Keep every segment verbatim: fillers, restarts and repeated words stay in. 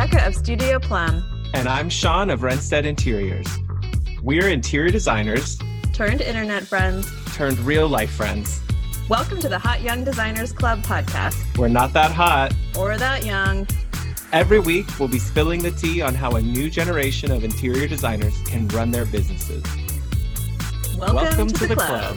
Rebecca of Studio Plum. And I'm Sean of Renstead Interiors. We're interior designers. Turned internet friends. Turned real life friends. Welcome to the Hot Young Designers Club podcast. We're not that hot. Or that young. Every week, we'll be spilling the tea on how a new generation of interior designers can run their businesses. Welcome, Welcome to, to the, the club. club.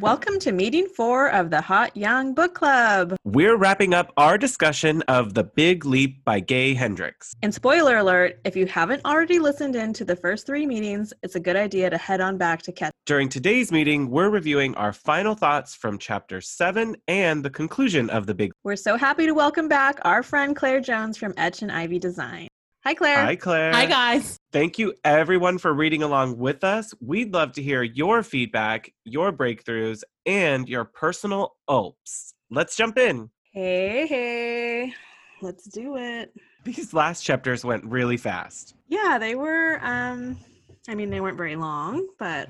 Welcome to meeting four of the Hot Young Book Club. We're wrapping up our discussion of The Big Leap by Gay Hendricks. And spoiler alert, if you haven't already listened in to the first three meetings, it's a good idea to head on back to catch. During today's meeting, we're reviewing our final thoughts from chapter seven and the conclusion of The Big Leap. We're so happy to welcome back our friend Claire Jones from Etch and Ivy Design. Hi, Claire. Hi, Claire. Hi, guys. Thank you, everyone, for reading along with us. We'd love to hear your feedback, your breakthroughs, and your personal oops. Let's jump in. Hey, hey. Let's do it. These last chapters went really fast. Yeah, they were, um, I mean, they weren't very long, but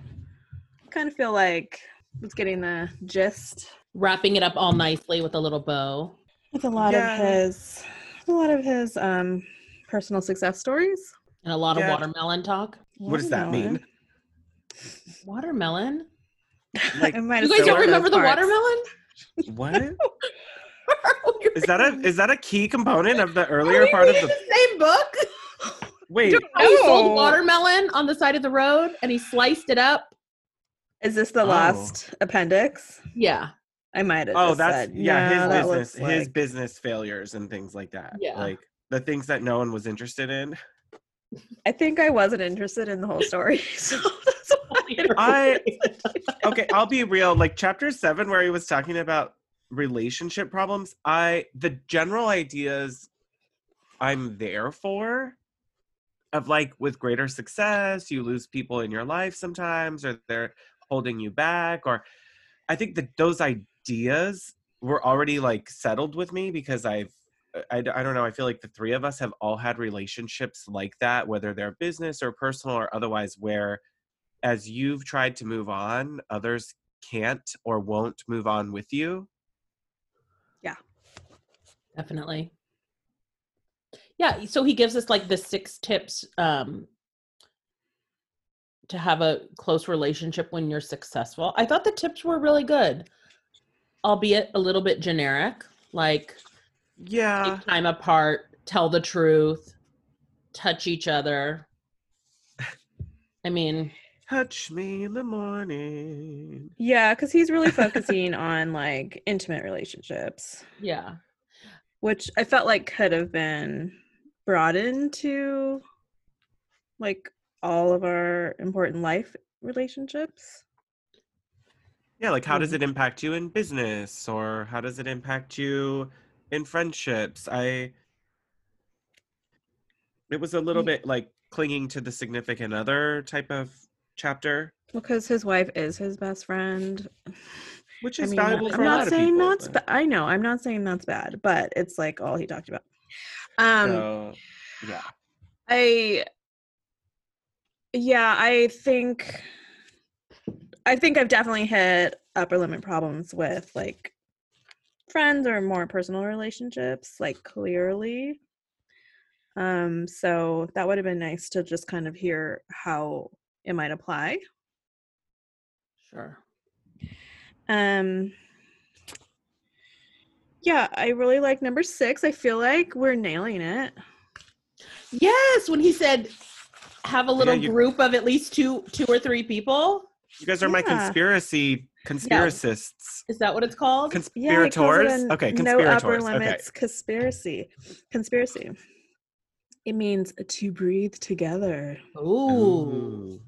I kind of feel like it's getting the gist. Wrapping it up all nicely with a little bow. With a lot yeah. of his, a lot of his, um... personal success stories. And a lot yeah. of watermelon talk. Watermelon. What does that mean? Watermelon? Like, you guys don't remember the parts. Watermelon? What? is that a is that a key component of the earlier part of the... the same book? Wait. No. He sold watermelon on the side of the road and he sliced it up. Is this the oh. last appendix? Yeah. I might have. Oh, that's said, yeah, no, his business, his like... business failures and things like that. Yeah. Like the things that no one was interested in. I think I wasn't interested in the whole story. So that's why I, I okay, I'll be real. Like chapter seven, where he was talking about relationship problems, I the general ideas I'm there for of like with greater success, you lose people in your life sometimes, or they're holding you back, or I think that those ideas were already like settled with me because I've I, I don't know. I feel like the three of us have all had relationships like that, whether they're business or personal or otherwise, where as you've tried to move on, others can't or won't move on with you. Yeah, definitely. Yeah. So he gives us like the six tips um, to have a close relationship when you're successful. I thought the tips were really good, albeit a little bit generic, like... Yeah. Take time apart, tell the truth, touch each other. I mean, touch me in the morning. Yeah, because he's really focusing on like intimate relationships. Yeah. Which I felt like could have been broadened to like all of our important life relationships. Yeah, like how mm-hmm. does it impact you in business, or how does it impact you in friendships? I it was a little bit like clinging to the significant other type of chapter. Because his wife is his best friend, which is I mean, valuable for I'm a not lot saying of people. That's ba- I know I'm not saying that's bad, but it's like all he talked about. Um, so, yeah, I yeah I think I think I've definitely hit upper limit problems with like friends or more personal relationships, like clearly. Um, so that would have been nice to just kind of hear how it might apply. Sure. Um, yeah, I really like number six. I feel like we're nailing it. Yes, when he said have a little yeah, you, group of at least two two or three people. You guys are yeah. my conspiracy Conspiracists. Yeah. Is that what it's called? Conspirators? Yeah, it okay, conspirators. No upper limits. Okay. Conspiracy. Conspiracy. It means to breathe together. Ooh.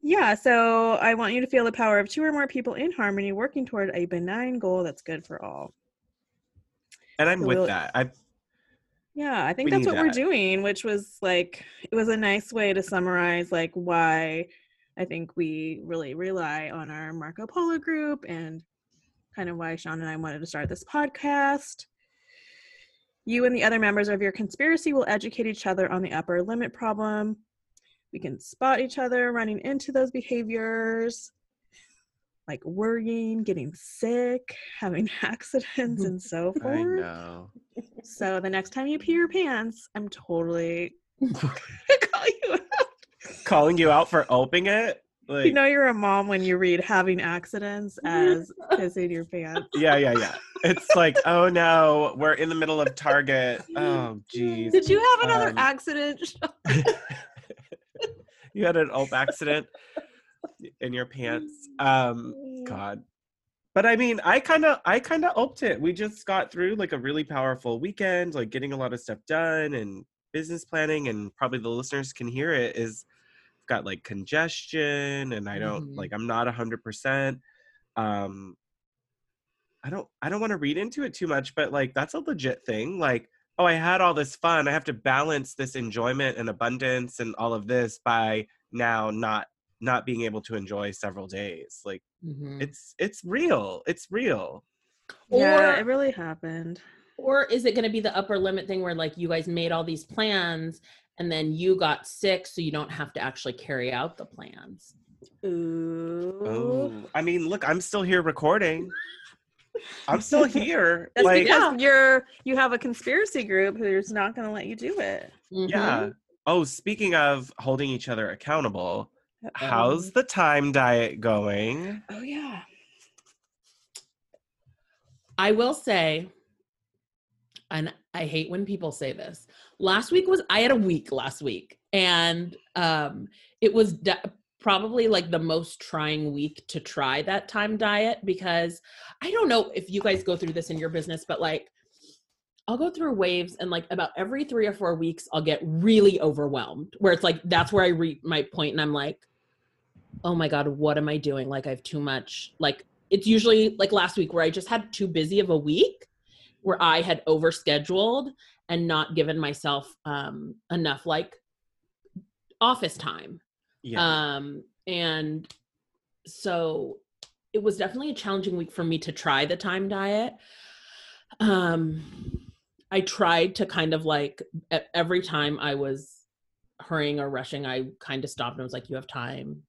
Yeah, so I want you to feel the power of two or more people in harmony working toward a benign goal that's good for all. And I'm so with we'll, that. I. Yeah, I think that's what that. we're doing, which was like, it was a nice way to summarize like why I think we really rely on our Marco Polo group and kind of why Sean and I wanted to start this podcast. You and the other members of your conspiracy will educate each other on the upper limit problem. We can spot each other running into those behaviors. like worrying, getting sick, having accidents, and so forth. I know. So the next time you pee your pants, I'm totally gonna call you out. Calling you out for opening it? Like, you know you're a mom when you read having accidents as pissing your pants. Yeah, yeah, yeah. It's like, oh no, we're in the middle of Target. Oh, geez. Did you have another um, accident? You had an old accident in your pants. Um, God. But I mean, I kind of, I kind of oped it. We just got through like a really powerful weekend, like getting a lot of stuff done and business planning, and probably the listeners can hear it, is got like congestion and I don't mm-hmm. like, I'm not a hundred percent. Um, I don't, I don't want to read into it too much, but like, that's a legit thing. Like, oh, I had all this fun. I have to balance this enjoyment and abundance and all of this by now not, not being able to enjoy several days. Like mm-hmm. it's, it's real. It's real. Yeah, or, it really happened. Or is it going to be the upper limit thing where like you guys made all these plans and then you got sick, so you don't have to actually carry out the plans? Ooh. Oh. I mean, look, I'm still here recording. I'm still here. That's like, because yeah. you're, you have a conspiracy group who's not going to let you do it. Mm-hmm. Yeah. Oh, speaking of holding each other accountable, Uh-oh. how's the time diet going? Oh, yeah. I will say... and I hate when people say this. Last week was, I had a week last week. And um, it was de- probably like the most trying week to try that time diet, because I don't know if you guys go through this in your business, but like I'll go through waves and like about every three or four weeks, I'll get really overwhelmed where it's like, that's where I reach my point and I'm like, oh my God, what am I doing? Like I have too much. Like it's usually like last week where I just had too busy of a week, where I had overscheduled and not given myself um, enough like office time. Yeah. Um, and so it was definitely a challenging week for me to try the time diet. Um, I tried to kind of like, every time I was hurrying or rushing, I kind of stopped and was like, you have time.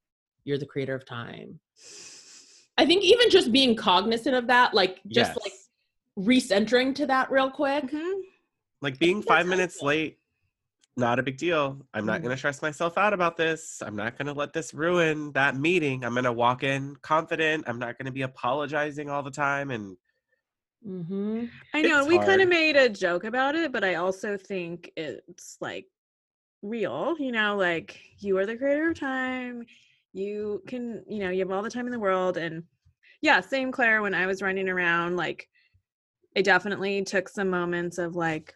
You're the creator of time. I think even just being cognizant of that, like just yes. like, recentering to that real quick. Mm-hmm. Like being five minutes late, not a big deal. I'm not mm-hmm. going to stress myself out about this. I'm not going to let this ruin that meeting. I'm going to walk in confident. I'm not going to be apologizing all the time. And mm-hmm. I know we kind of made a joke about it, but I also think it's like real, you know, like you are the creator of time. You can, you know, you have all the time in the world. And yeah, same Claire, when I was running around, like I definitely took some moments of like,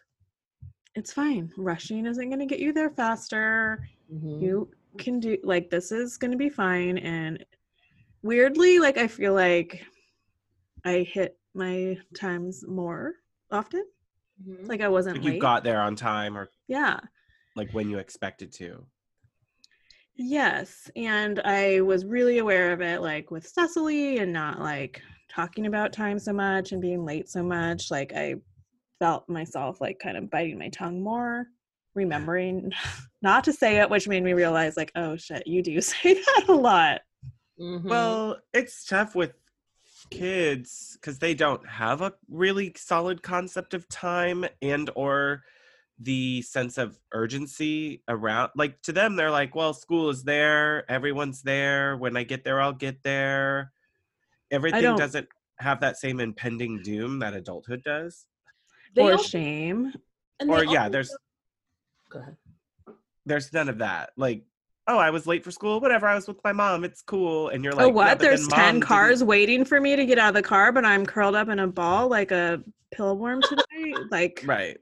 it's fine. Rushing isn't going to get you there faster. Mm-hmm. You can do like, this is going to be fine. And weirdly, like, I feel like I hit my times more often. Mm-hmm. Like I wasn't like you late. Got there on time or yeah, like when you expected to. Yes. And I was really aware of it, like with Cecily, and not like talking about time so much and being late so much. Like I felt myself like kind of biting my tongue more, remembering not to say it, which made me realize like, oh shit, you do say that a lot. Mm-hmm. Well, it's tough with kids because they don't have a really solid concept of time and or the sense of urgency around, like to them, they're like, well, school is there. Everyone's there. When I get there, I'll get there. Everything doesn't have that same impending doom that adulthood does. Or all, shame. Or yeah, all, there's go ahead. There's none of that. Like, oh, I was late for school, whatever, I was with my mom, it's cool. And you're like, oh what? Yeah, there's ten cars didn't... waiting for me to get out of the car, but I'm curled up in a ball like a pillworm today. Like right.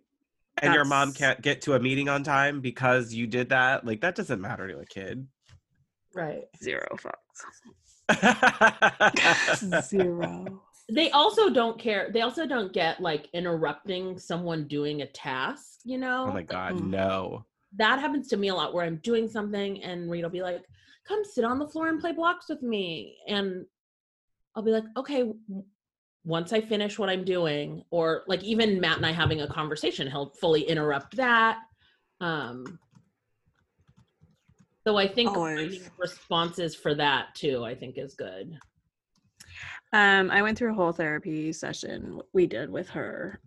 And that's... your mom can't get to a meeting on time because you did that. Like that doesn't matter to a kid. Right. Zero fucks. Zero. They also don't care. They also don't get like interrupting someone doing a task, you know? Oh my God, like, no. That happens to me a lot where I'm doing something and Reed'll be like, come sit on the floor and play blocks with me. And I'll be like, okay, once I finish what I'm doing, or like even Matt and I having a conversation, he'll fully interrupt that. Um So I think responses for that too, I think is good. Um, I went through a whole therapy session we did with her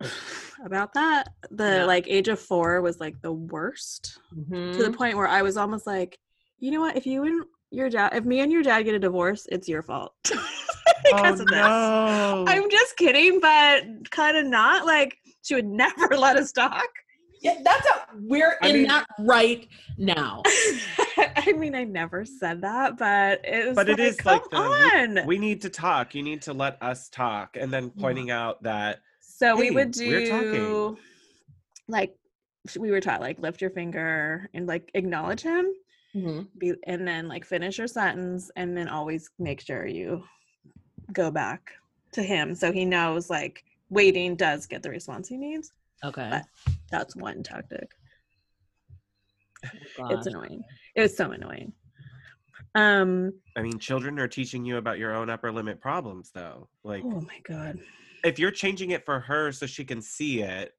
about that. The yeah. like age of four was like the worst, mm-hmm. to the point where I was almost like, you know what? If you and your dad, if me and your dad get a divorce, it's your fault because oh, of this. No. I'm just kidding, but kind of not. Like, she would never let us talk. Yeah, that's a we're I in mean, that right now. I mean, I never said that, but it was but like, it is come like the, on. We, we need to talk. You need to let us talk, and then pointing out that. So hey, we would do, like, we were taught like lift your finger and like acknowledge him, mm-hmm. be, and then like finish your sentence, and then always make sure you go back to him so he knows like waiting does get the response he needs. Okay. But that's one tactic. Oh, it's annoying. It was so annoying. Um, I mean, children are teaching you about your own upper limit problems, though. Like, oh my God. If you're changing it for her so she can see it,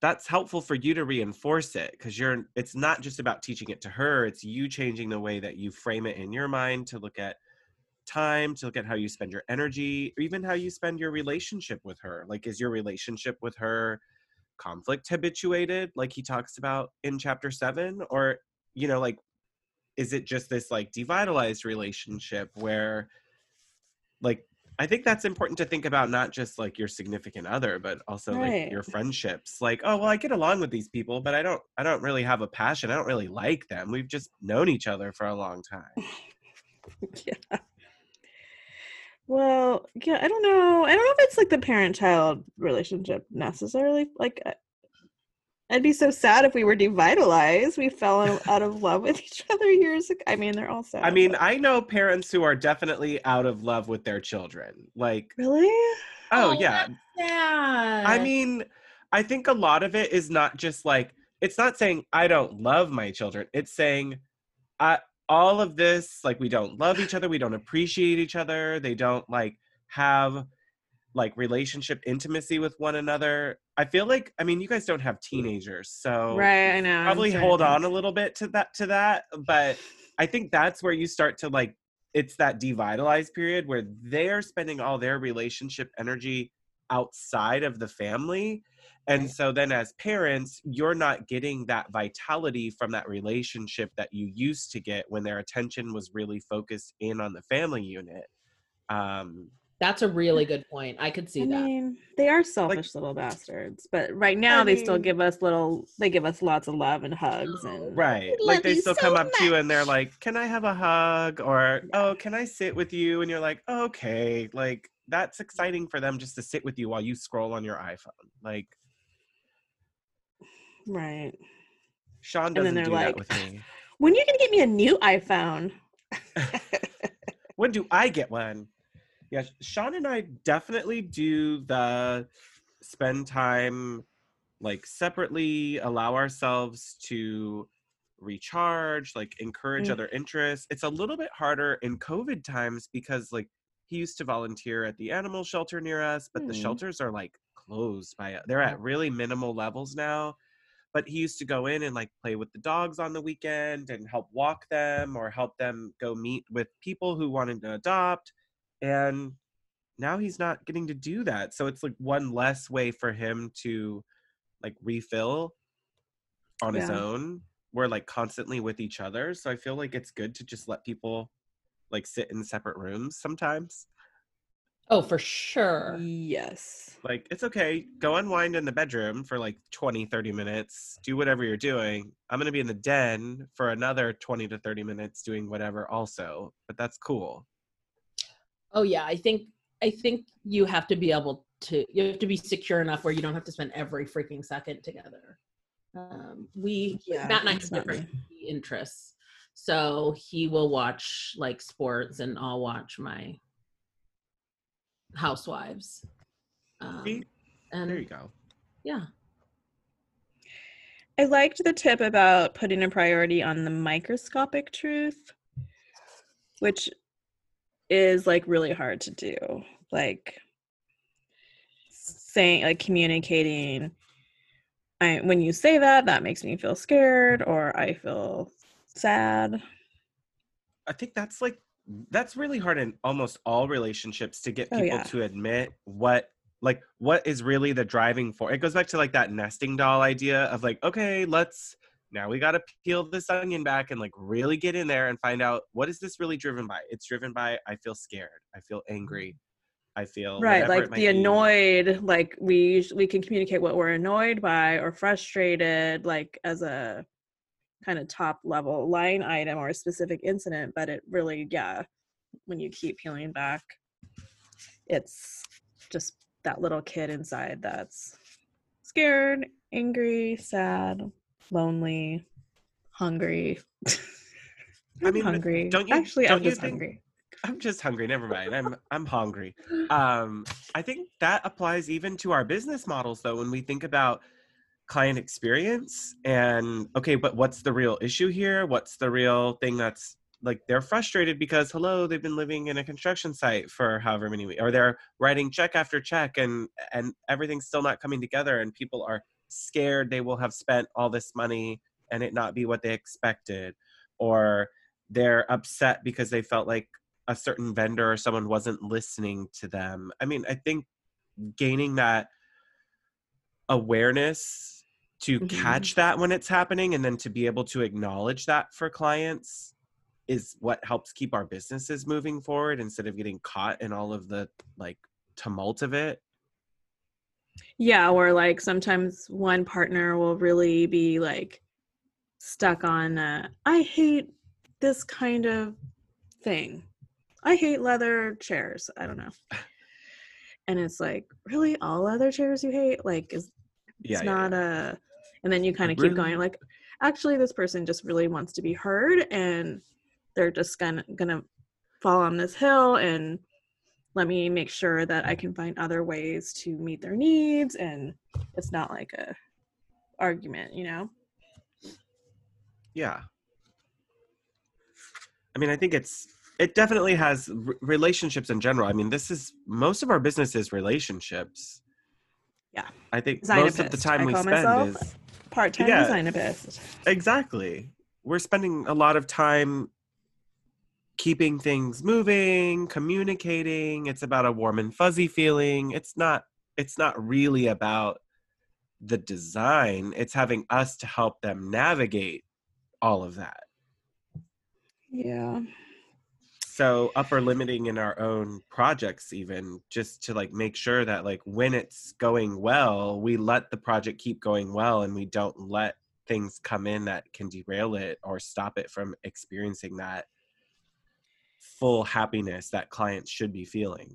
that's helpful for you to reinforce it, because you're. It's not just about teaching it to her. It's you changing the way that you frame it in your mind to look at time, to look at how you spend your energy, or even how you spend your relationship with her. Like, is your relationship with her conflict habituated, like he talks about in chapter seven? Or, you know, like, is it just this like devitalized relationship where, like, I think that's important to think about, not just like your significant other, but also right. like your friendships. Like, oh, well, I get along with these people, but I don't, I don't really have a passion. I don't really like them. We've just known each other for a long time. Yeah. Well, yeah, I don't know. I don't know if it's like the parent-child relationship necessarily. Like, I'd be so sad if we were devitalized. We fell out of love with each other years ago. I mean, they're all sad. I mean, but... I know parents who are definitely out of love with their children. Like, really? Oh, oh yeah. That's sad. I mean, I think a lot of it is not just like, it's not saying I don't love my children. It's saying I. all of this, like, we don't love each other, we don't appreciate each other, they don't, like, have, like, relationship intimacy with one another. I feel like, I mean, you guys don't have teenagers, so right, I know. Probably hold on a little bit to that, to that, but I think that's where you start to, like, it's that devitalized period where they're spending all their relationship energy outside of the family, and right. so then as parents, you're not getting that vitality from that relationship that you used to get when their attention was really focused in on the family unit. Um, That's a really good point. I could see I that. Mean, they are selfish, like, little bastards, but right now I they mean, still give us little, they give us lots of love and hugs. And right. Like, they still so come much. up to you and they're like, can I have a hug? Or, oh, can I sit with you? And you're like, oh, okay. Like, that's exciting for them just to sit with you while you scroll on your iPhone. Like, right. Sean doesn't do like, that with me. When are you going to get me a new iPhone? When do I get one? Yeah, Sean and I definitely do the spend time, like, separately, allow ourselves to recharge, like, encourage mm. other interests. It's a little bit harder in COVID times because, like, he used to volunteer at the animal shelter near us, but mm. the shelters are, like, closed by, they're at really minimal levels now. But he used to go in and, like, play with the dogs on the weekend and help walk them or help them go meet with people who wanted to adopt. And now he's not getting to do that. So it's like one less way for him to, like, refill on yeah. his own. We're, like, constantly with each other. So I feel like it's good to just let people, like, sit in separate rooms sometimes. Oh, for sure. Yes. Like, it's okay. Go unwind in the bedroom for like twenty, thirty minutes. Do whatever you're doing. I'm going to be in the den for another twenty to thirty minutes doing whatever also. But that's cool. Oh yeah, I think I think you have to be able to, you have to be secure enough where you don't have to spend every freaking second together. Um, we, yeah, Matt and I have different interests. So he will watch, like, sports and I'll watch my Housewives. Um, See? And there you go. Yeah. I liked the tip about putting a priority on the microscopic truth, which is, like, really hard to do. Like, saying, like, communicating, I, when you say that, that makes me feel scared or I feel sad. I think that's, like, that's really hard in almost all relationships to get people oh, yeah. to admit what, like, what is really the driving force. It goes back to like that nesting doll idea of like, okay, let's, now we got to peel this onion back and like really get in there and find out what is this really driven by? It's driven by, I feel scared. I feel angry. I feel right. Like the annoyed, be. like we, we can communicate what we're annoyed by or frustrated, like as a kind of top level line item or a specific incident, but it really, yeah, when you keep peeling back, it's just that little kid inside that's scared, angry, sad, lonely, hungry. I'm I mean, hungry. Don't you, Actually, don't I'm you just think, hungry. I'm just hungry. Never mind. I'm I'm hungry. Um, I think that applies even to our business models, though, when we think about client experience and, okay, but what's the real issue here? What's the real thing that's like, they're frustrated because, hello, they've been living in a construction site for however many weeks, or they're writing check after check and, and everything's still not coming together and people are scared they will have spent all this money and it not be what they expected, or they're upset because they felt like a certain vendor or someone wasn't listening to them. I mean, I think gaining that awareness to mm-hmm. catch that when it's happening and then to be able to acknowledge that for clients is what helps keep our businesses moving forward instead of getting caught in all of the like tumult of it. Yeah, or like sometimes one partner will really be like stuck on, uh, I hate this kind of thing. I hate leather chairs. I don't know. And it's like, really? All leather chairs you hate? Like, is, it's yeah, not yeah. a... And then you kind of keep really? going like, actually, this person just really wants to be heard and they're just gonna, gonna fall on this hill and let me make sure that I can find other ways to meet their needs. And it's not like a argument, you know? Yeah. I mean, I think it's, it definitely has r- relationships in general. I mean, this is, most of our business is relationships. Yeah. I think design most of the time I we spend is part-time yeah, designabist. Exactly. We're spending a lot of time keeping things moving, communicating. It's about a warm and fuzzy feeling. It's not, it's not really about the design. It's having us to help them navigate all of that. Yeah. So upper limiting in our own projects, even just to like make sure that like when it's going well, we let the project keep going well and we don't let things come in that can derail it or stop it from experiencing that full happiness that clients should be feeling.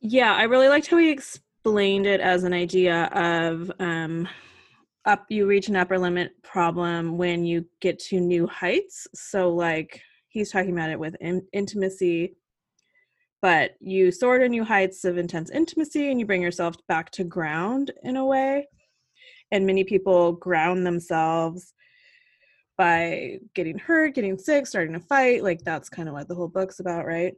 Yeah, I really liked how he explained it as an idea of um, up you reach an upper limit problem when you get to new heights. So like he's talking about it with in- intimacy, but you soar to new heights of intense intimacy and you bring yourself back to ground in a way. And many people ground themselves by getting hurt, getting sick, starting a fight. Like that's kind of what the whole book's about, right?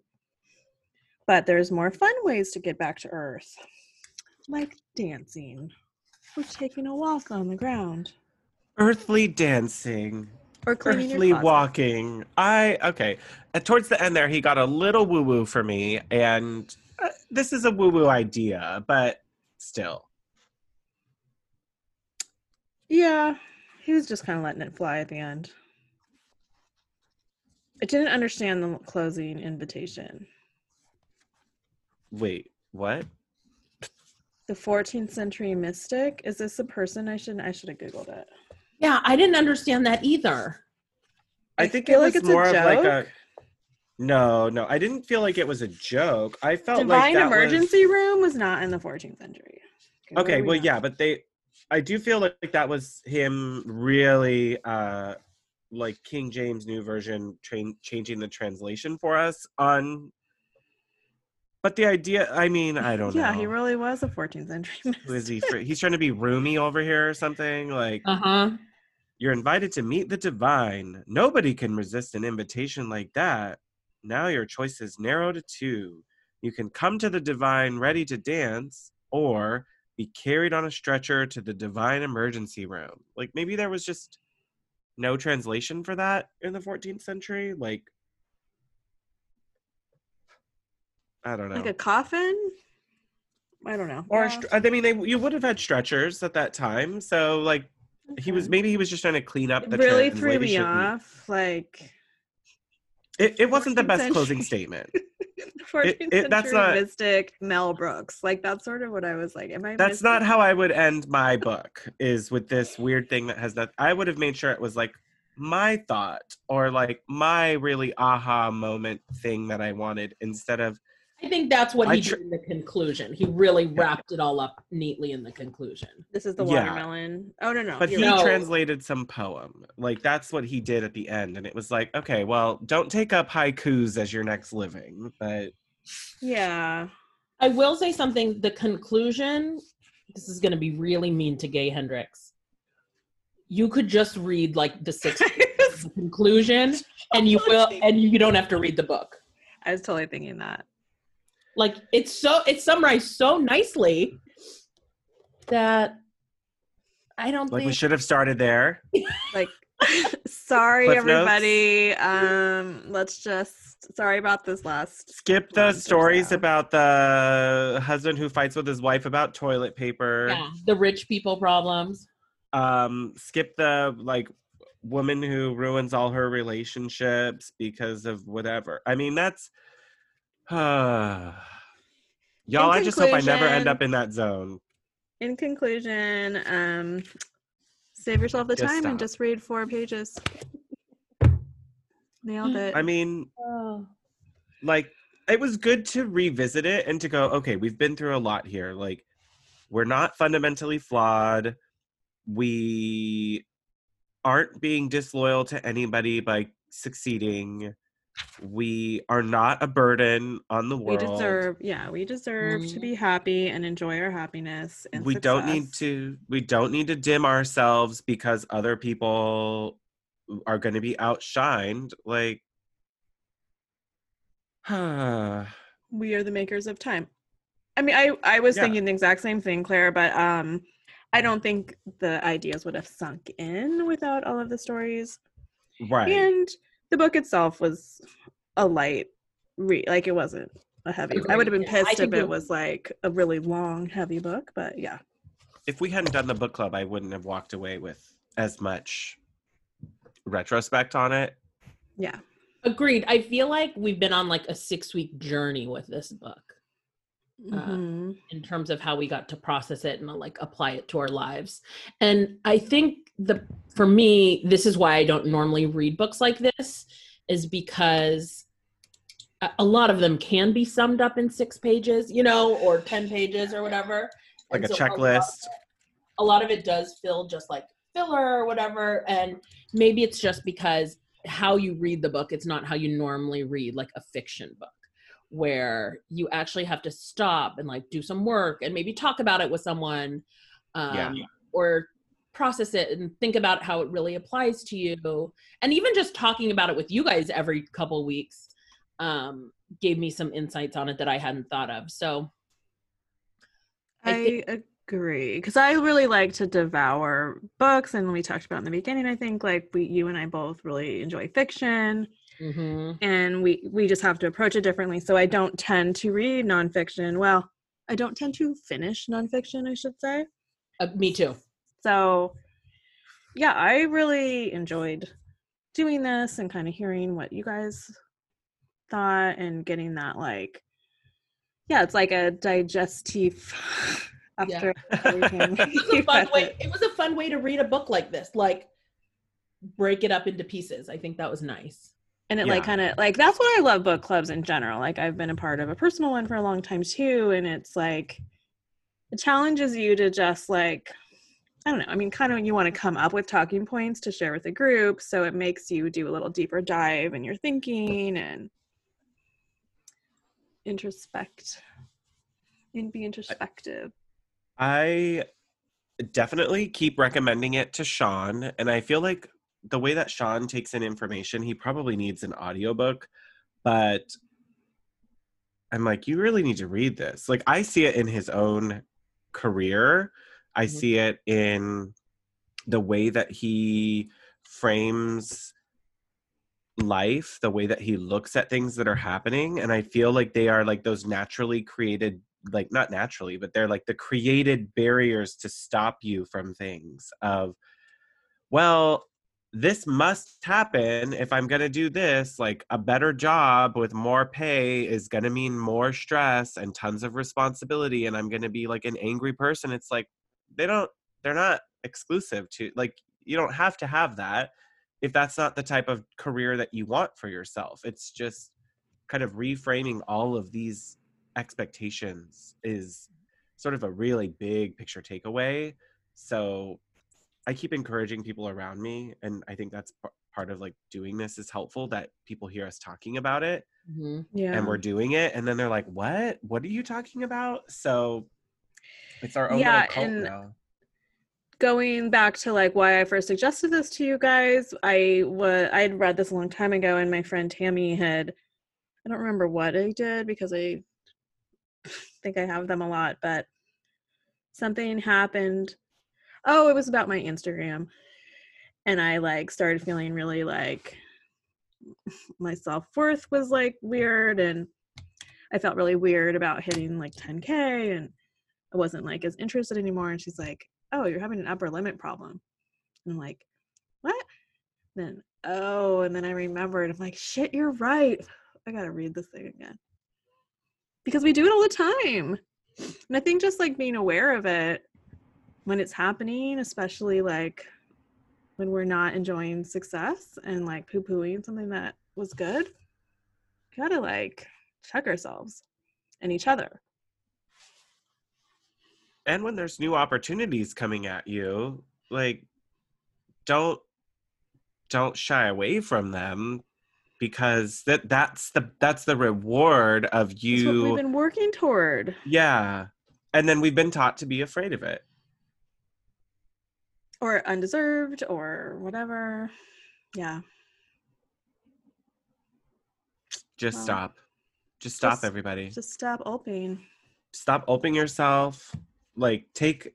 But there's more fun ways to get back to earth, like dancing or taking a walk on the ground. Earthly dancing. Or cleaning earthly your closet. walking. I, okay. Uh, towards the end there, he got a little woo-woo for me, and uh, this is a woo-woo idea, but still. Yeah. He was just kind of letting it fly at the end. I didn't understand the closing invitation. Wait, what? The fourteenth century mystic? Is this a person? I should I should have Googled it. Yeah, I didn't understand that either. I think I feel it was like it's more a joke. Of like a... No, no. I didn't feel like it was a joke. I felt Divine like Divine Emergency was... Room was not in the fourteenth century. Okay, okay well, on? yeah, but they... I do feel like that was him really, uh, like King James New Version, tra- changing the translation for us on, but the idea, I mean, I don't yeah, know. Yeah, he really was a fourteenth century mystic. Was he fr- he's trying to be roomy over here or something, like, uh-huh. You're invited to meet the divine. Nobody can resist an invitation like that. Now your choice is narrow to two. You can come to the divine ready to dance, or be carried on a stretcher to the divine emergency room. Like, maybe there was just no translation for that in the fourteenth century. Like, I don't know. Like a coffin? I don't know. Or yeah. I mean, they you would have had stretchers at that time, so like okay. he was maybe he was just trying to clean up the. It really trend. threw like, me off. Like it, it wasn't the best century. closing statement. fourteenth it, it, that's century not, mystic Mel Brooks, like that's sort of what I was like. Am I? That's not how I would end my book. Is with this weird thing that has nothing. I would have made sure it was like my thought or like my really aha moment thing that I wanted instead of. I think that's what he tr- did in the conclusion. He really wrapped it all up neatly in the conclusion. This is the watermelon. Yeah. Oh, no, no. But he right. translated some poem. Like, that's what he did at the end. And it was like, okay, well, don't take up haikus as your next living. But yeah. I will say something. The conclusion, this is going to be really mean to Gay Hendricks. You could just read, like, the sixth the conclusion, and you will, and you don't have to read the book. I was totally thinking that. Like, it's so, it's summarized so nicely that I don't like think... Like, we should have started there. Like, sorry, Cliff everybody. Notes. Um, let's just, sorry about this last... Skip the stories about the husband who fights with his wife about toilet paper. Yeah, the rich people problems. Um, skip the, like, woman who ruins all her relationships because of whatever. I mean, that's... Y'all, I just hope I never end up in that zone. In conclusion, um, save yourself the just time stop. and just read four pages. Nailed it. I mean, oh. like, it was good to revisit it and to go, okay, we've been through a lot here. Like, we're not fundamentally flawed. We aren't being disloyal to anybody by succeeding. We are not a burden on the world. We deserve, yeah, we deserve mm. to be happy and enjoy our happiness. And we success. don't need to. We don't need to dim ourselves because other people are going to be outshined. Like, we are the makers of time. I mean, I I was yeah. thinking the exact same thing, Claire, but um, I don't think the ideas would have sunk in without all of the stories, right? And the book itself was a light read. Like, it wasn't a heavy. I would have been pissed if it was, like, a really long, heavy book, but yeah. If we hadn't done the book club, I wouldn't have walked away with as much retrospect on it. Yeah. Agreed. I feel like we've been on, like, a six-week journey with this book. Mm-hmm. Uh, in terms of how we got to process it and like apply it to our lives. And I think the for me, this is why I don't normally read books like this, is because a lot of them can be summed up in six pages, you know, or ten pages or whatever. Like and a so checklist. A lot, it, a lot of it does feel just like filler or whatever. And maybe it's just because how you read the book, it's not how you normally read like a fiction book, where you actually have to stop and like do some work and maybe talk about it with someone um, yeah. or process it and think about how it really applies to you. And even just talking about it with you guys every couple weeks um, gave me some insights on it that I hadn't thought of. So I, I think- agree. Cause I really like to devour books. And we talked about in the beginning, I think like we, you and I both really enjoy fiction. Mm-hmm. And we we just have to approach it differently. So I don't tend to read nonfiction. Well, I don't tend to finish nonfiction, I should say. Uh, me too. So, yeah, I really enjoyed doing this and kind of hearing what you guys thought and getting that, like, yeah, it's like a digestive after yeah. everything. It was a fun way, it. it was a fun way to read a book like this, like break it up into pieces. I think that was nice. And it yeah. like kind of like, that's why I love book clubs in general. Like, I've been a part of a personal one for a long time too. And it's like, it challenges you to just like, I don't know. I mean, kind of you want to come up with talking points to share with the group. So it makes you do a little deeper dive in your thinking and introspect and be introspective. I definitely keep recommending it to Sean. And I feel like the way that Sean takes in information, he probably needs an audiobook, but I'm like, you really need to read this. Like, I see it in his own career. I mm-hmm. see it in the way that he frames life, the way that he looks at things that are happening. And I feel like they are like those naturally created, like not naturally, but they're like the created barriers to stop you from things of, well, this must happen if I'm going to do this, like a better job with more pay is going to mean more stress and tons of responsibility. And I'm going to be like an angry person. It's like, they don't, they're not exclusive to, like, you don't have to have that if that's not the type of career that you want for yourself. It's just kind of reframing all of these expectations is sort of a really big picture takeaway. So I keep encouraging people around me. And I think that's p- part of like doing this is helpful that people hear us talking about it. Mm-hmm. Yeah. And we're doing it. And then they're like, what, what are you talking about? So it's our own yeah, little cult and- now. Going back to like why I first suggested this to you guys, I was I'd read this a long time ago, and my friend Tammy had, I don't remember what I did because I think I have them a lot, but something happened. Oh, it was about my Instagram, and I like started feeling really like my self-worth was like weird, and I felt really weird about hitting like ten K, and I wasn't like as interested anymore. And she's like, oh, you're having an upper limit problem. And I'm like, what? And then, oh, and then I remembered. I'm like, shit, you're right. I got to read this thing again. Because we do it all the time. And I think just like being aware of it when it's happening, especially like when we're not enjoying success and like poo-pooing something that was good, got to like check ourselves and each other. And when there's new opportunities coming at you, like, don't, don't shy away from them, because that, that's the, that's the reward of you. That's what we've been working toward. Yeah. And then we've been taught to be afraid of it. Or undeserved or whatever. Yeah. Just well, stop. Just stop just, everybody. Just stop opening. Stop opening yourself. Like take,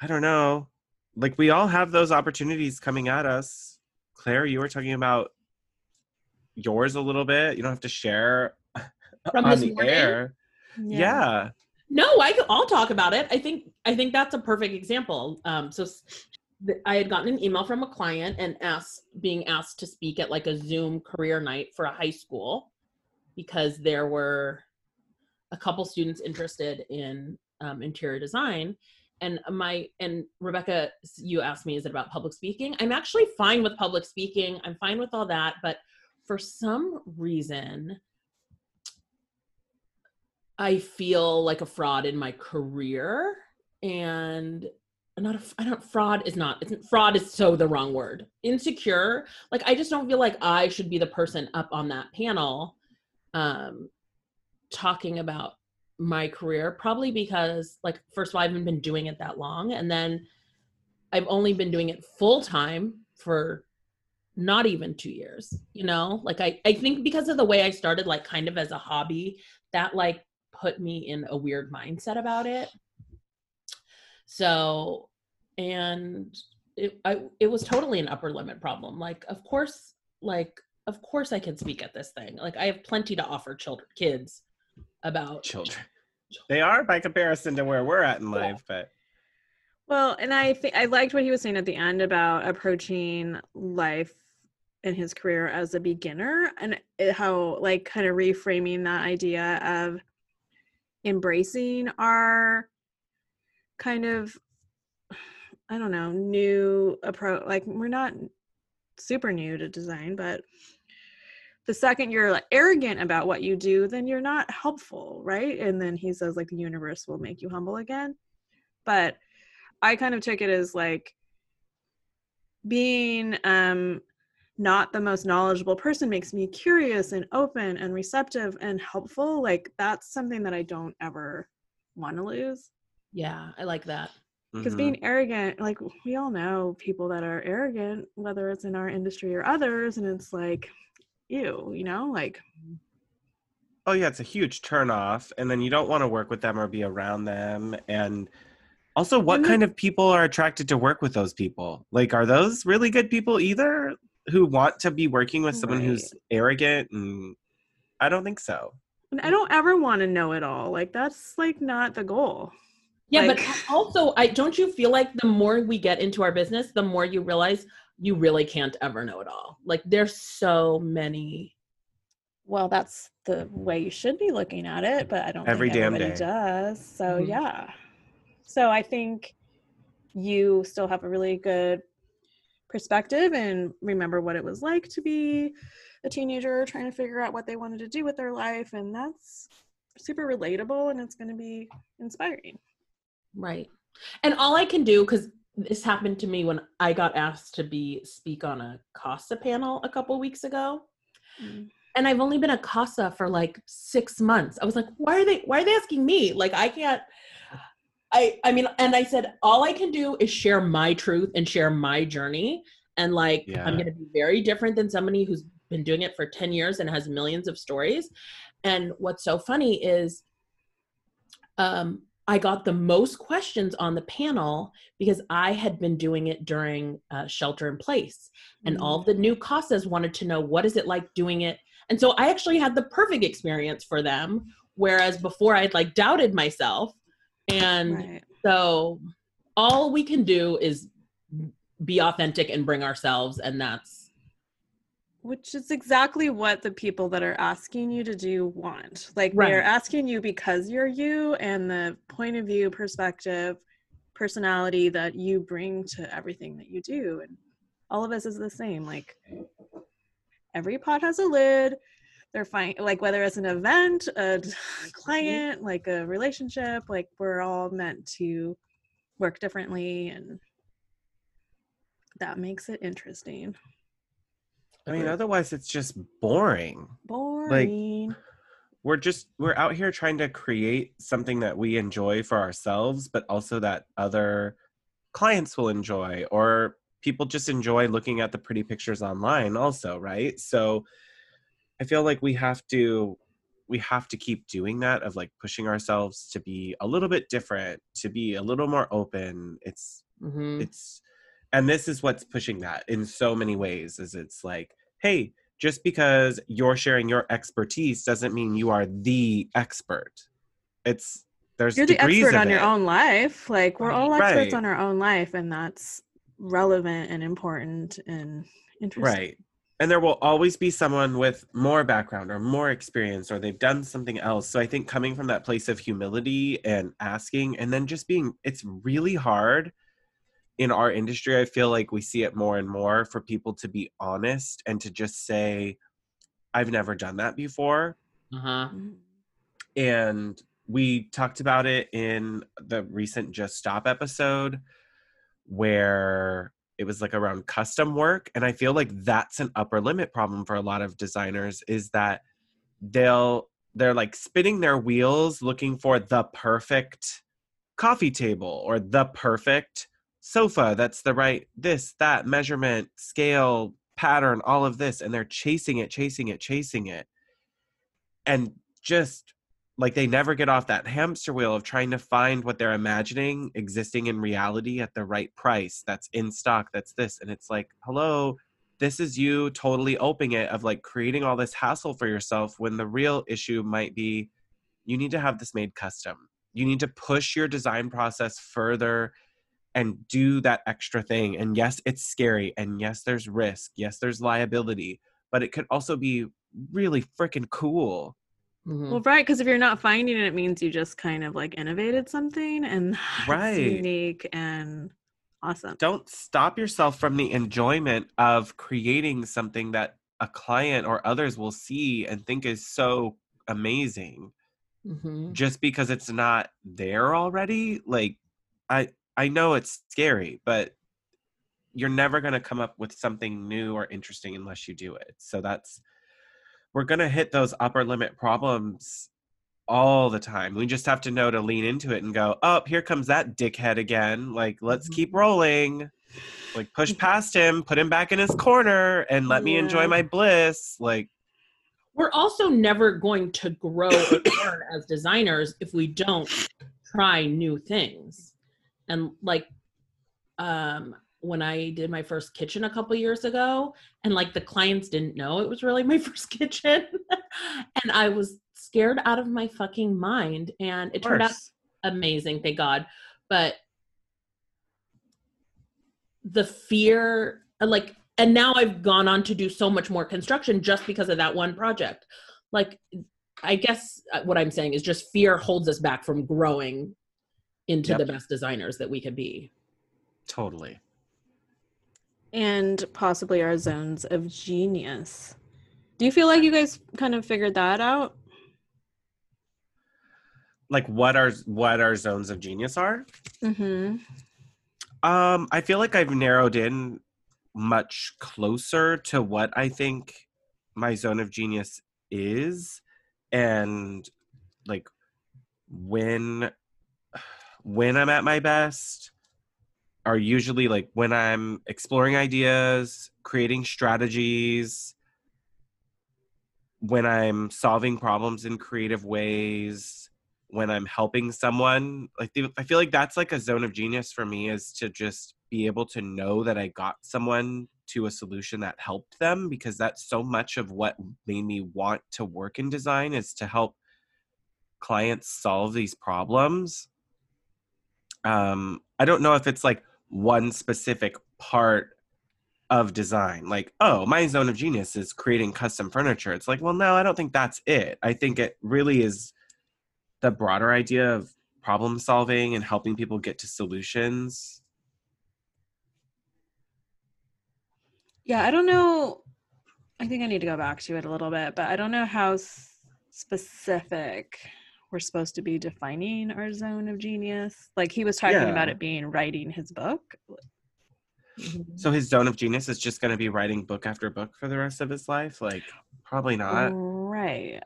I don't know, like we all have those opportunities coming at us. Claire, you were talking about yours a little bit. You don't have to share from on this the morning. Air. Yeah. yeah. No, I can, I'll talk about it. I think I think that's a perfect example. Um, so th- I had gotten an email from a client and asked, being asked to speak at like a Zoom career night for a high school because there were a couple students interested in Um, interior design. And my, and Rebecca, you asked me, is it about public speaking? I'm actually fine with public speaking. I'm fine with all that. But for some reason, I feel like a fraud in my career, and I'm not, a, I don't, fraud is not, it's, fraud is so the wrong word. Insecure. Like, I just don't feel like I should be the person up on that panel um, talking about my career, probably because like, first of all, I haven't been doing it that long. And then I've only been doing it full time for not even two years, you know, like I, I think because of the way I started, like kind of as a hobby, that like put me in a weird mindset about it. So, and it, I, it was totally an upper limit problem. Like, of course, like, of course I can speak at this thing. Like I have plenty to offer children, kids, about children. They are by comparison to where we're at in life, yeah. But well, and I think I liked what he was saying at the end about approaching life and his career as a beginner, and how like kind of reframing that idea of embracing our kind of, I don't know, new approach. Like we're not super new to design, but the second you're arrogant about what you do, then you're not helpful, right? And then he says, like, the universe will make you humble again. But I kind of took it as, like, being um, not the most knowledgeable person makes me curious and open and receptive and helpful. Like, that's something that I don't ever want to lose. Yeah, I like that. Because mm-hmm. being arrogant, like, we all know people that are arrogant, whether it's in our industry or others, and it's like... you, you know, like. Oh yeah, it's a huge turnoff, and then you don't want to work with them or be around them. And also, what mm-hmm. kind of people are attracted to work with those people? Like, are those really good people either? who want to be working with someone right. who's arrogant, and I don't think so. And I don't ever want to know it all. Like, that's like not the goal. Yeah, like, but also, I don't you feel like the more we get into our business, the more you realize you really can't ever know it all. Like, there's so many. Well, that's the way you should be looking at it, but I don't every think everybody damn day. Does. So mm-hmm. yeah. So I think you still have a really good perspective and remember what it was like to be a teenager trying to figure out what they wanted to do with their life. And that's super relatable, and it's going to be inspiring. Right. And all I can do, because this happened to me when I got asked to be speak on a CASA panel a couple weeks ago. Mm-hmm. And I've only been a CASA for like six months. I was like, why are they, why are they asking me? Like, I can't, I, I mean, and I said, all I can do is share my truth and share my journey. And like, yeah. I'm going to be very different than somebody who's been doing it for ten years and has millions of stories. And what's so funny is, um, I got the most questions on the panel because I had been doing it during uh, shelter in place, and mm-hmm. all the new CASAs wanted to know, what is it like doing it? And so I actually had the perfect experience for them. Whereas before I'd like doubted myself. And right. so all we can do is be authentic and bring ourselves. And that's. Which is exactly what the people that are asking you to do want. Like right. they're asking you because you're you, and the point of view, perspective, personality that you bring to everything that you do. And all of us is the same. Like every pot has a lid. They're fine, like whether it's an event, a client, like a relationship, like we're all meant to work differently, and that makes it interesting. I mean, otherwise it's just boring. Boring. Like, we're just, we're out here trying to create something that we enjoy for ourselves, but also that other clients will enjoy, or people just enjoy looking at the pretty pictures online also, right? So I feel like we have to, we have to keep doing that, of like pushing ourselves to be a little bit different, to be a little more open. It's, mm-hmm. it's, and this is what's pushing that in so many ways, is it's like, hey, just because you're sharing your expertise doesn't mean you are the expert. It's, there's you're the expert on it. Your own life. Like we're all experts right. on our own life, and that's relevant and important and interesting. Right. And there will always be someone with more background or more experience, or they've done something else. So I think coming from that place of humility and asking, and then just being, it's really hard in our industry. I feel like we see it more and more, for people to be honest and to just say, I've never done that before. Uh-huh. And we talked about it in the recent Just Stop episode, where it was like around custom work. And I feel like that's an upper limit problem for a lot of designers, is that they'll, they're like spinning their wheels looking for the perfect coffee table or the perfect sofa. That's the right, this, that measurement, scale, pattern, all of this. And they're chasing it, chasing it, chasing it. And just like, they never get off that hamster wheel of trying to find what they're imagining existing in reality at the right price, that's in stock, that's this. And it's like, hello, this is you totally opening it, of like creating all this hassle for yourself, when the real issue might be, you need to have this made custom. You need to push your design process further and do that extra thing. And yes, it's scary. And yes, there's risk. Yes, there's liability, but it could also be really freaking cool. Mm-hmm. Well, right, because if you're not finding it, it means you just kind of like innovated something, and that's right. unique and awesome. Don't stop yourself from the enjoyment of creating something that a client or others will see and think is so amazing, mm-hmm. just because it's not there already. Like, I I know it's scary, but you're never going to come up with something new or interesting unless you do it. So that's we're going to hit those upper limit problems all the time. We just have to know to lean into it and go, oh, here comes that dickhead again. Like, let's keep rolling. Like, push past him, put him back in his corner, and let yeah. me enjoy my bliss. Like, we're also never going to grow or learn as designers if we don't try new things. And like, um, when I did my first kitchen a couple years ago, and like the clients didn't know it was really my first kitchen. And I was scared out of my fucking mind, and it turned out amazing, thank God. But the fear, like, and now I've gone on to do so much more construction just because of that one project. Like, I guess what I'm saying is just fear holds us back from growing into yep. the best designers that we could be. Totally. And possibly our zones of genius. Do you feel like you guys kind of figured that out? Like what our, what our zones of genius are? Mm-hmm. Um, I feel like I've narrowed in much closer to what I think my zone of genius is, and like when when I'm at my best are usually like when I'm exploring ideas, creating strategies, when I'm solving problems in creative ways, when I'm helping someone. Like I feel like that's like a zone of genius for me, is to just be able to know that I got someone to a solution that helped them, because that's so much of what made me want to work in design, is to help clients solve these problems. Um, I don't know if it's like one specific part of design, like, oh, my zone of genius is creating custom furniture. It's like, well, no, I don't think that's it. I think it really is the broader idea of problem solving and helping people get to solutions. Yeah, I don't know. I think I need to go back to it a little bit, but I don't know how s- specific we're supposed to be defining our zone of genius. Like he was talking yeah. about it being writing his book. Mm-hmm. So his zone of genius is just going to be writing book after book for the rest of his life? Like, probably not. Right.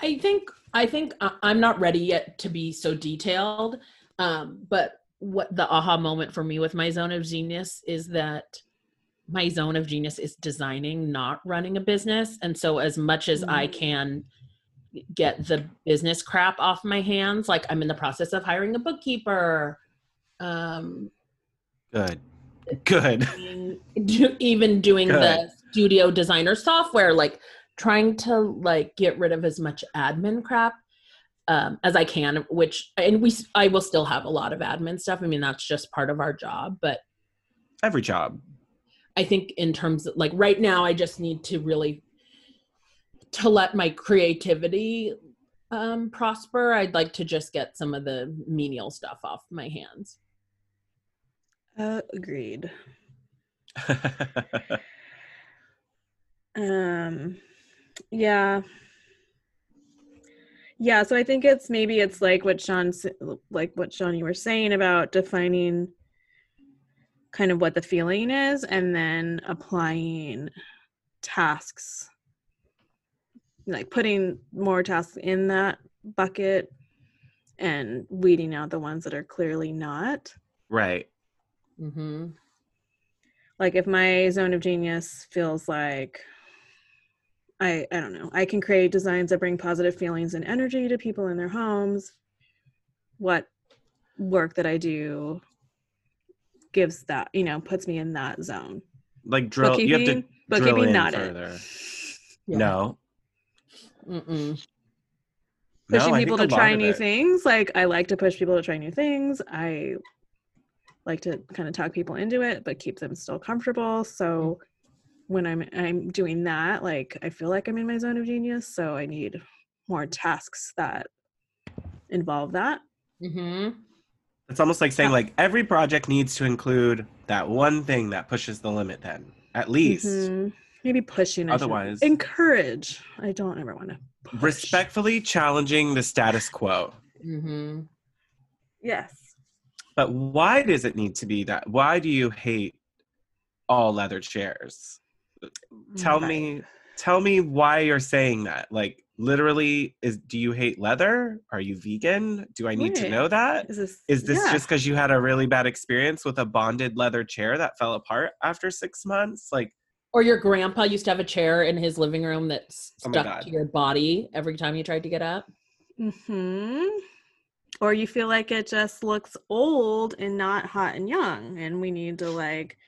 I think I think uh, I'm not ready yet to be so detailed, um, but what the aha moment for me with my zone of genius is that my zone of genius is designing, not running a business. And so as much as I can get the business crap off my hands, like I'm in the process of hiring a bookkeeper. Um, Good. Good. Even, do, even doing Good. the studio designer software, like trying to like get rid of as much admin crap um, as I can, which, and we, I will still have a lot of admin stuff. I mean, that's just part of our job, but every job, I think in terms of like right now, I just need to really, to let my creativity um, prosper. I'd like to just get some of the menial stuff off my hands. Uh, agreed. um, yeah. Yeah, so I think it's maybe it's like what Sean, like what Sean you were saying about defining kind of what the feeling is and then applying tasks, like putting more tasks in that bucket and weeding out the ones that are clearly not. Right. Mm-hmm. Like if my zone of genius feels like I, I don't know. I can create designs that bring positive feelings and energy to people in their homes. What work that I do gives that, you know, puts me in that zone. Like drill, you have to drill in not further. Yeah. No. Mm-mm. Pushing no, people to try new it. things. Like I like to push people to try new things. I like to kind of talk people into it, but keep them still comfortable. So mm-hmm. when I'm I'm doing that, like I feel like I'm in my zone of genius, so I need more tasks that involve that. Mm-hmm. It's almost like saying like every project needs to include that one thing that pushes the limit. Then at least mm-hmm. maybe pushing. Otherwise, encourage. I don't ever want to push. Respectfully challenging the status quo. Mm-hmm. Yes. But why does it need to be that? Why do you hate all leather chairs? Tell right. me, tell me why you're saying that. Like, literally, is do you hate leather? Are you vegan? Do I need right. to know that? Is this, is this yeah. just because you had a really bad experience with a bonded leather chair that fell apart after six months? Like, or your grandpa used to have a chair in his living room that stuck oh to your body every time you tried to get up. Mm-hmm. or you feel like it just looks old and not hot and young, and we need to like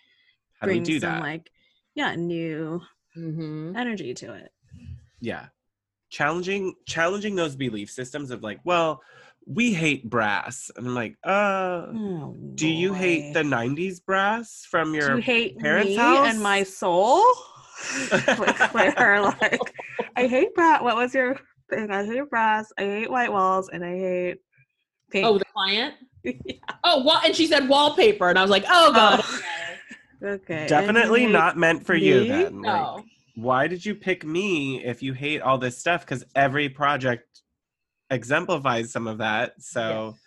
How bring do we do some that? like yeah new mm-hmm. energy to it. Yeah, challenging challenging those belief systems of like, well, we hate brass, and I'm like, uh oh, do boy. you hate the nineties brass from your do you hate parents' me house and my soul? Like Claire, like I hate brass. What was your thing? I hate brass. I hate white walls, and I hate pink. Oh, the client. Yeah. Oh, well, and she said wallpaper, and I was like, oh god. Oh. Okay. Definitely not meant for me? you. Then, no. Like, why did you pick me if you hate all this stuff? Because every project exemplifies some of that. So, yes.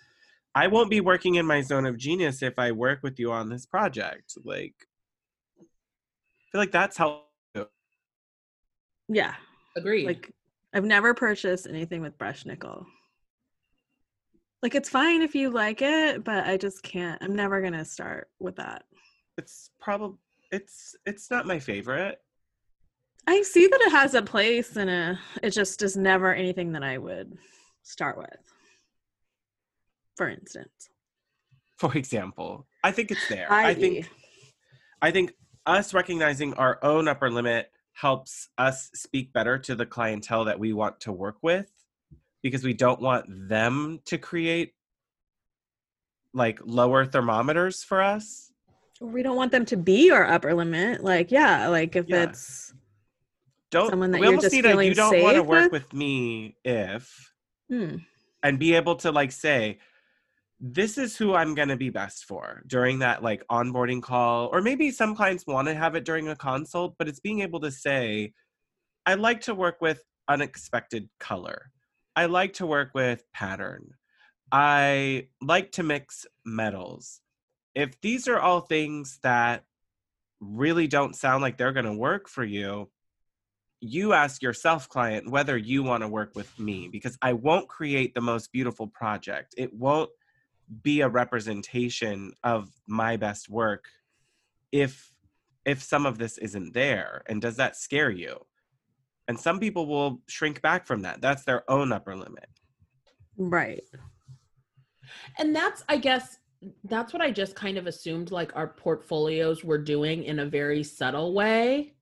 I won't be working in my zone of genius if I work with you on this project. Like, I feel like that's how. Yeah. Agreed. Like, I've never purchased anything with brush nickel. Like, it's fine if you like it, but I just can't. I'm never going to start with that. It's probably, it's, it's not my favorite. I see that it has a place, and a, it just is never anything that I would start with. For instance. For example, I think it's there. I, I think, I think us recognizing our own upper limit helps us speak better to the clientele that we want to work with, because we don't want them to create like lower thermometers for us. We don't want them to be our upper limit. Like, yeah, like if yeah. it's don't, someone that we you're just feeling a, you don't safe want to work with, with me if, mm. and be able to like say, this is who I'm going to be best for during that like onboarding call. Or maybe some clients want to have it during a consult, but it's being able to say, I like to work with unexpected color. I like to work with pattern. I like to mix metals. If these are all things that really don't sound like they're going to work for you, you ask yourself, client, whether you want to work with me, because I won't create the most beautiful project. It won't be a representation of my best work if if some of this isn't there. And does that scare you? And some people will shrink back from that. That's their own upper limit. Right. And that's, I guess, that's what I just kind of assumed like our portfolios were doing in a very subtle way.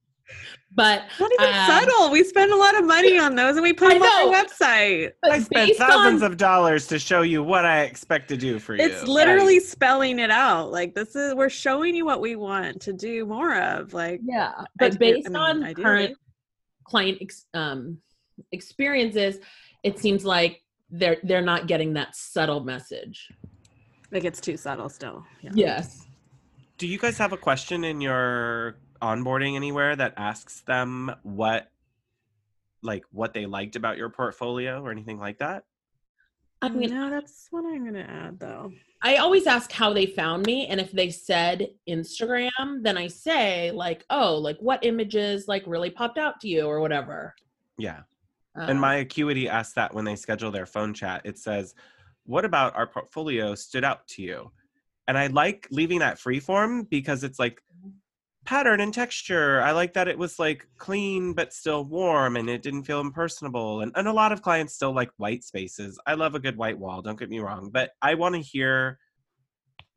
But not even um, subtle. We spend a lot of money on those, and we put them on our website. I spent thousands on, of dollars to show you what I expect to do for you. It's literally right? spelling it out. Like, this is, we're showing you what we want to do more of. Like, yeah. But I, based I mean, on ideally. current client ex, um, experiences, it seems like they're they're not getting that subtle message. Like, it's too subtle still. Yeah. Yes. Do you guys have a question in your onboarding anywhere that asks them what like what they liked about your portfolio or anything like that? I mean, no, that's what I'm gonna add though. I always ask how they found me, and if they said Instagram, then I say like, oh, like what images like really popped out to you or whatever. Yeah. Um, and my Acuity asks that when they schedule their phone chat. It says, what about our portfolio stood out to you? And I like leaving that free form, because it's like pattern and texture. I like that it was like clean but still warm, and it didn't feel impersonable. And, and a lot of clients still like white spaces. I love a good white wall, don't get me wrong, but I want to hear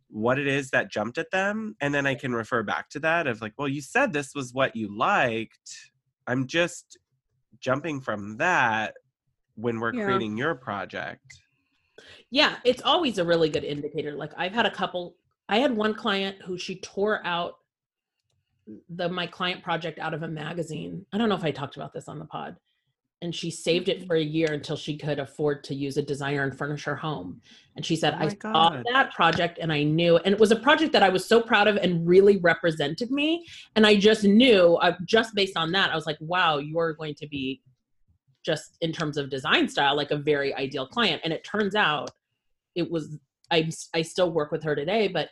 what it is that jumped at them. And then I can refer back to that of like, well, you said this was what you liked. I'm just jumping from that when we're yeah. creating your project. Yeah, it's always a really good indicator. Like I've had a couple, I had one client who she tore out the my client project out of a magazine. I don't know if I talked about this on the pod. And she saved it for a year until she could afford to use a designer and furnish her home. And she said, oh I God. saw that project and I knew, and it was a project that I was so proud of and really represented me. And I just knew, uh, just based on that, I was like, wow, you're going to be just in terms of design style, like a very ideal client. And it turns out it was, I, I still work with her today, but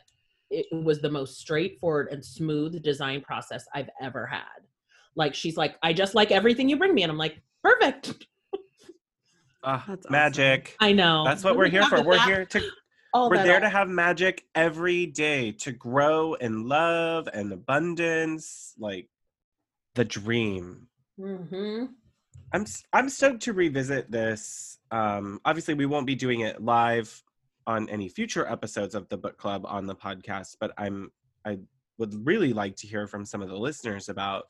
it was the most straightforward and smooth design process I've ever had. Like, she's like, I just like everything you bring me. And I'm like, perfect. Uh, That's magic. Awesome. I know. That's what when we're we here for. We're that, here to, we're there all. to have magic every day, to grow in love and abundance, like the dream. Mm-hmm. I'm, I'm stoked to revisit this. Um, obviously we won't be doing it live on any future episodes of the book club on the podcast, but I'm I would really like to hear from some of the listeners about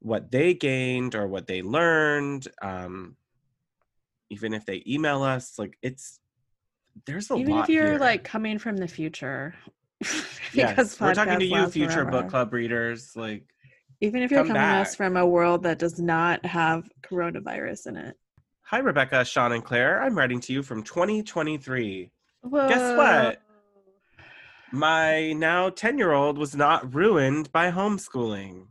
what they gained or what they learned. Um, even if they email us, like it's there's a even lot. Even if you're here. Like coming from the future, yes, we're talking to you, future forever. Book club readers. Like even if you're coming back. Us from a world that does not have coronavirus in it. Hi, Rebecca, Sean, and Claire. I'm writing to you from twenty twenty-three. Whoa. Guess what? My now ten-year-old was not ruined by homeschooling.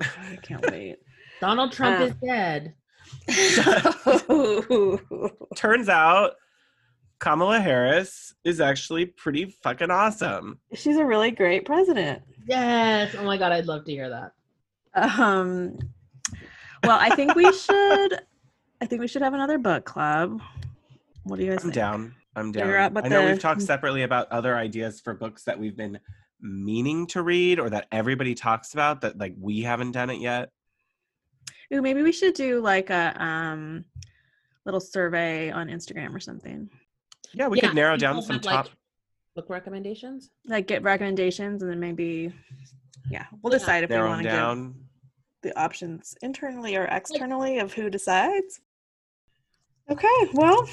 I can't wait. Donald Trump uh, is dead. Turns out Kamala Harris is actually pretty fucking awesome. She's a really great president. Yes. Oh my God, I'd love to hear that. Um. Well, I think we should. I think we should have another book club. What do you guys I'm think? down. I'm down. Figure out what I know the... we've talked separately about other ideas for books that we've been meaning to read or that everybody talks about that like we haven't done it yet. Ooh, maybe we should do like a um, little survey on Instagram or something. Yeah, we yeah, could narrow down some have, top like, book recommendations. Like get recommendations and then maybe yeah, we'll yeah. decide if narrow we want to give the options internally or externally of who decides. Okay, well.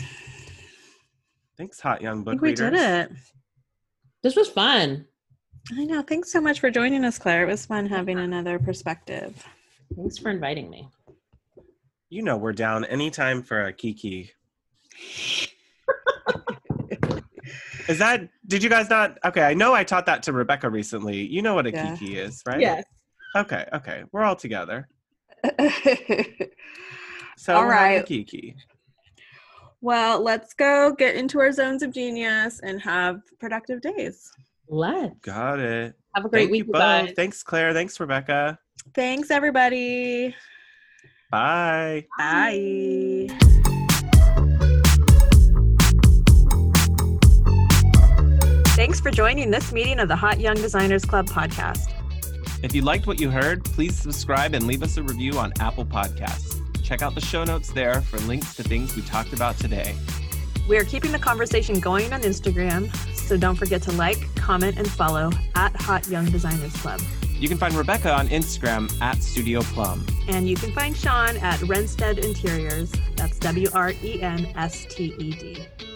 Thanks, hot young book I think we readers. Did it. This was fun. I know. Thanks so much for joining us, Claire. It was fun having another perspective. Thanks for inviting me. You know we're down anytime for a kiki. Is that, did you guys not, okay, I know I taught that to Rebecca recently. You know what a yeah. kiki is, right? Yes. Okay, okay. We're all together. So all right. Kiki. Well, let's go get into our zones of genius and have productive days. Let's. Got it. Have a great Thank week, you guys. Thanks, Claire. Thanks, Rebecca. Thanks, everybody. Bye. Bye. Bye. Thanks for joining this meeting of the Hot Young Designers Club podcast. If you liked what you heard, please subscribe and leave us a review on Apple Podcasts. Check out the show notes there for links to things we talked about today. We are keeping the conversation going on Instagram, so don't forget to like, comment, and follow at Hot Young Designers Club. You can find Rebecca on Instagram at Studio Plum. And you can find Sean at Renstead Interiors. That's W R E N S T E D.